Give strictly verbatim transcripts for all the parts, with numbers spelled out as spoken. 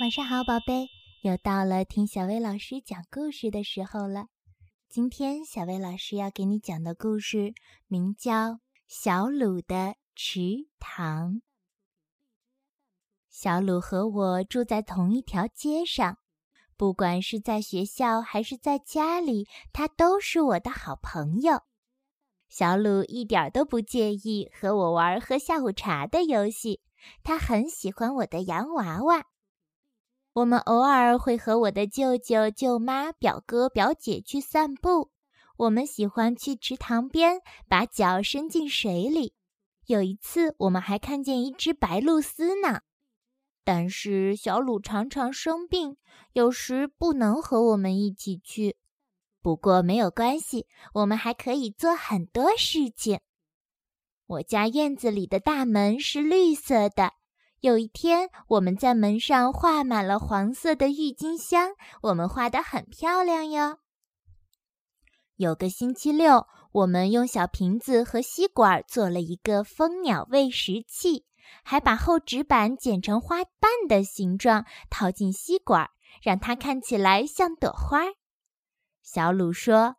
晚上好，宝贝，又到了听小薇老师讲故事的时候了。今天小薇老师要给你讲的故事名叫《小鲁的池塘》。小鲁和我住在同一条街上，不管是在学校还是在家里，他都是我的好朋友。小鲁一点都不介意和我玩喝下午茶的游戏，他很喜欢我的洋娃娃。我们偶尔会和我的舅舅、舅妈、表哥、表姐去散步。我们喜欢去池塘边，把脚伸进水里。有一次，我们还看见一只白鹭鸶呢。但是小鲁常常生病，有时不能和我们一起去。不过没有关系，我们还可以做很多事情。我家院子里的大门是绿色的。有一天，我们在门上画满了黄色的郁金香，我们画得很漂亮哟。有个星期六，我们用小瓶子和吸管做了一个蜂鸟喂食器，还把厚纸板剪成花瓣的形状，套进吸管，让它看起来像朵花。小鲁说：“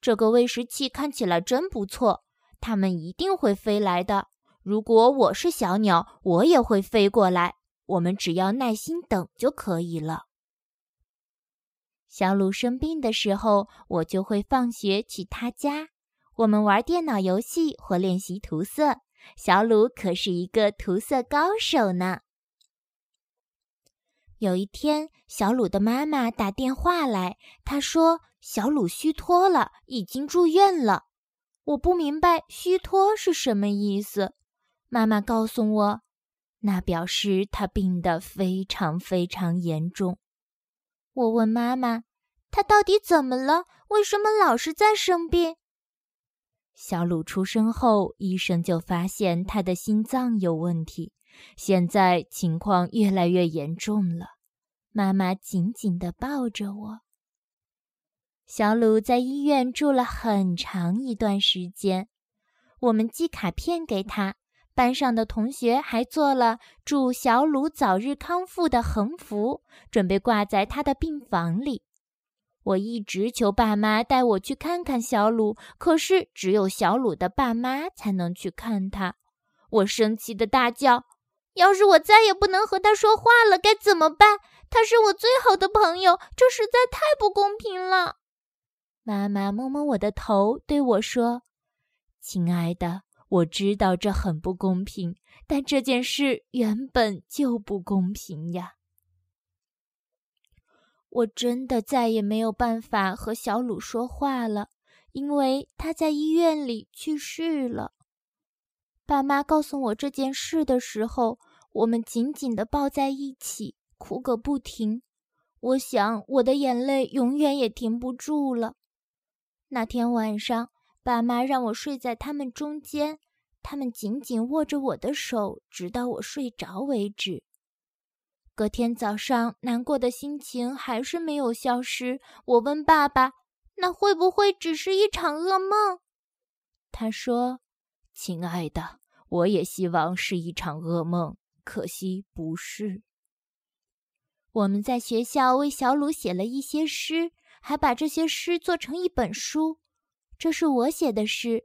这个喂食器看起来真不错，它们一定会飞来的。如果我是小鸟，我也会飞过来，我们只要耐心等就可以了。”小鲁生病的时候，我就会放学去他家，我们玩电脑游戏或练习涂色，小鲁可是一个涂色高手呢。有一天，小鲁的妈妈打电话来，她说小鲁虚脱了，已经住院了。我不明白虚脱是什么意思。妈妈告诉我，那表示他病得非常非常严重。我问妈妈，他到底怎么了？为什么老是在生病？小鲁出生后，医生就发现他的心脏有问题，现在情况越来越严重了。妈妈紧紧地抱着我。小鲁在医院住了很长一段时间，我们寄卡片给他，班上的同学还做了祝小鲁早日康复的横幅，准备挂在他的病房里。我一直求爸妈带我去看看小鲁，可是只有小鲁的爸妈才能去看他。我生气地大叫，要是我再也不能和他说话了该怎么办？他是我最好的朋友，这实在太不公平了。妈妈摸摸我的头，对我说，亲爱的，我知道这很不公平，但这件事原本就不公平呀。我真的再也没有办法和小鲁说话了，因为他在医院里去世了。爸妈告诉我这件事的时候，我们紧紧地抱在一起，哭个不停。我想我的眼泪永远也停不住了。那天晚上，爸妈让我睡在他们中间，他们紧紧握着我的手，直到我睡着为止。隔天早上，难过的心情还是没有消失，我问爸爸，那会不会只是一场噩梦？他说，亲爱的，我也希望是一场噩梦，可惜不是。我们在学校为小鲁写了一些诗，还把这些诗做成一本书。这是我写的诗。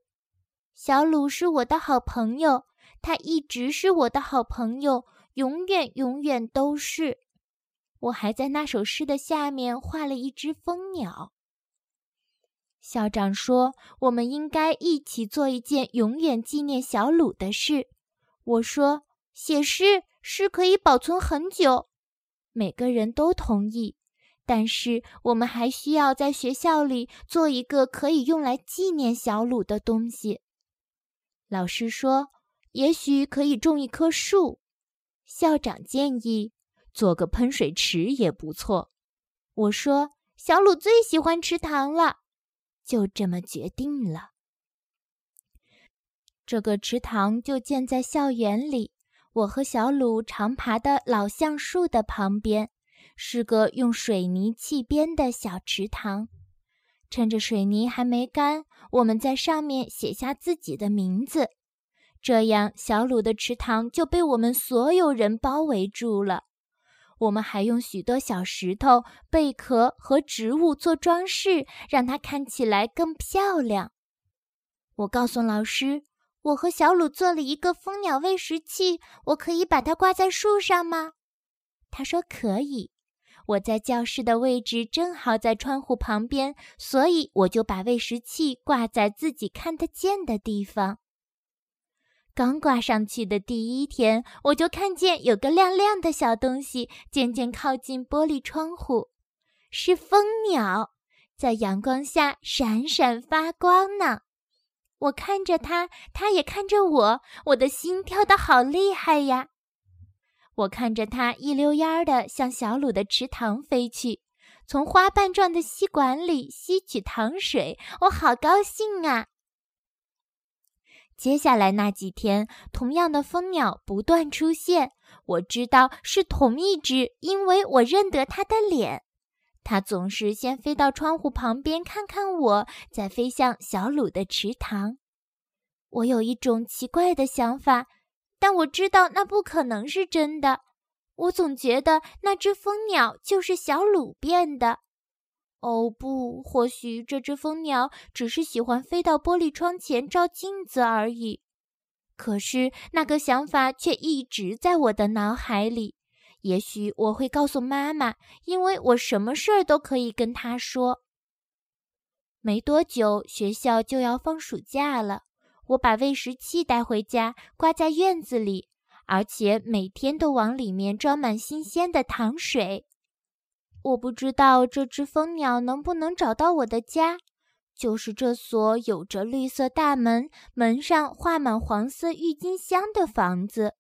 小鲁是我的好朋友，他一直是我的好朋友，永远永远都是。我还在那首诗的下面画了一只蜂鸟。校长说，我们应该一起做一件永远纪念小鲁的事。我说，写诗，诗可以保存很久。每个人都同意。但是我们还需要在学校里做一个可以用来纪念小鲁的东西。老师说，也许可以种一棵树。校长建议，做个喷水池也不错。我说，小鲁最喜欢池塘了。就这么决定了。这个池塘就建在校园里，我和小鲁常爬的老橡树的旁边。是个用水泥砌边的小池塘，趁着水泥还没干，我们在上面写下自己的名字，这样小鲁的池塘就被我们所有人包围住了。我们还用许多小石头、贝壳和植物做装饰，让它看起来更漂亮。我告诉老师，我和小鲁做了一个蜂鸟喂食器，我可以把它挂在树上吗？他说可以。我在教室的位置正好在窗户旁边，所以我就把喂食器挂在自己看得见的地方。刚挂上去的第一天，我就看见有个亮亮的小东西渐渐靠近玻璃窗户，是蜂鸟，在阳光下闪闪发光呢。我看着它，它也看着我，我的心跳得好厉害呀！我看着它一溜烟地向小鲁的池塘飞去，从花瓣状的吸管里吸取糖水，我好高兴啊！接下来那几天，同样的蜂鸟不断出现，我知道是同一只，因为我认得它的脸。它总是先飞到窗户旁边看看我，再飞向小鲁的池塘。我有一种奇怪的想法，但我知道那不可能是真的。我总觉得那只蜂鸟就是小鲁变的。哦不，或许这只蜂鸟只是喜欢飞到玻璃窗前照镜子而已。可是那个想法却一直在我的脑海里。也许我会告诉妈妈，因为我什么事儿都可以跟她说。没多久，学校就要放暑假了，我把喂食器带回家，挂在院子里，而且每天都往里面装满新鲜的糖水。我不知道这只蜂鸟能不能找到我的家，就是这所有着绿色大门，门上画满黄色郁金香的房子。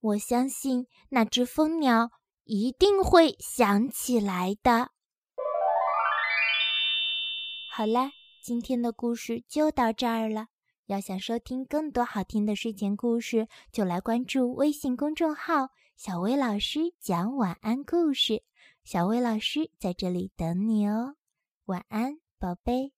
我相信那只蜂鸟一定会想起来的。好啦，今天的故事就到这儿了。要想收听更多好听的睡前故事，就来关注微信公众号“小薇老师讲晚安故事”。小薇老师在这里等你哦。晚安，宝贝。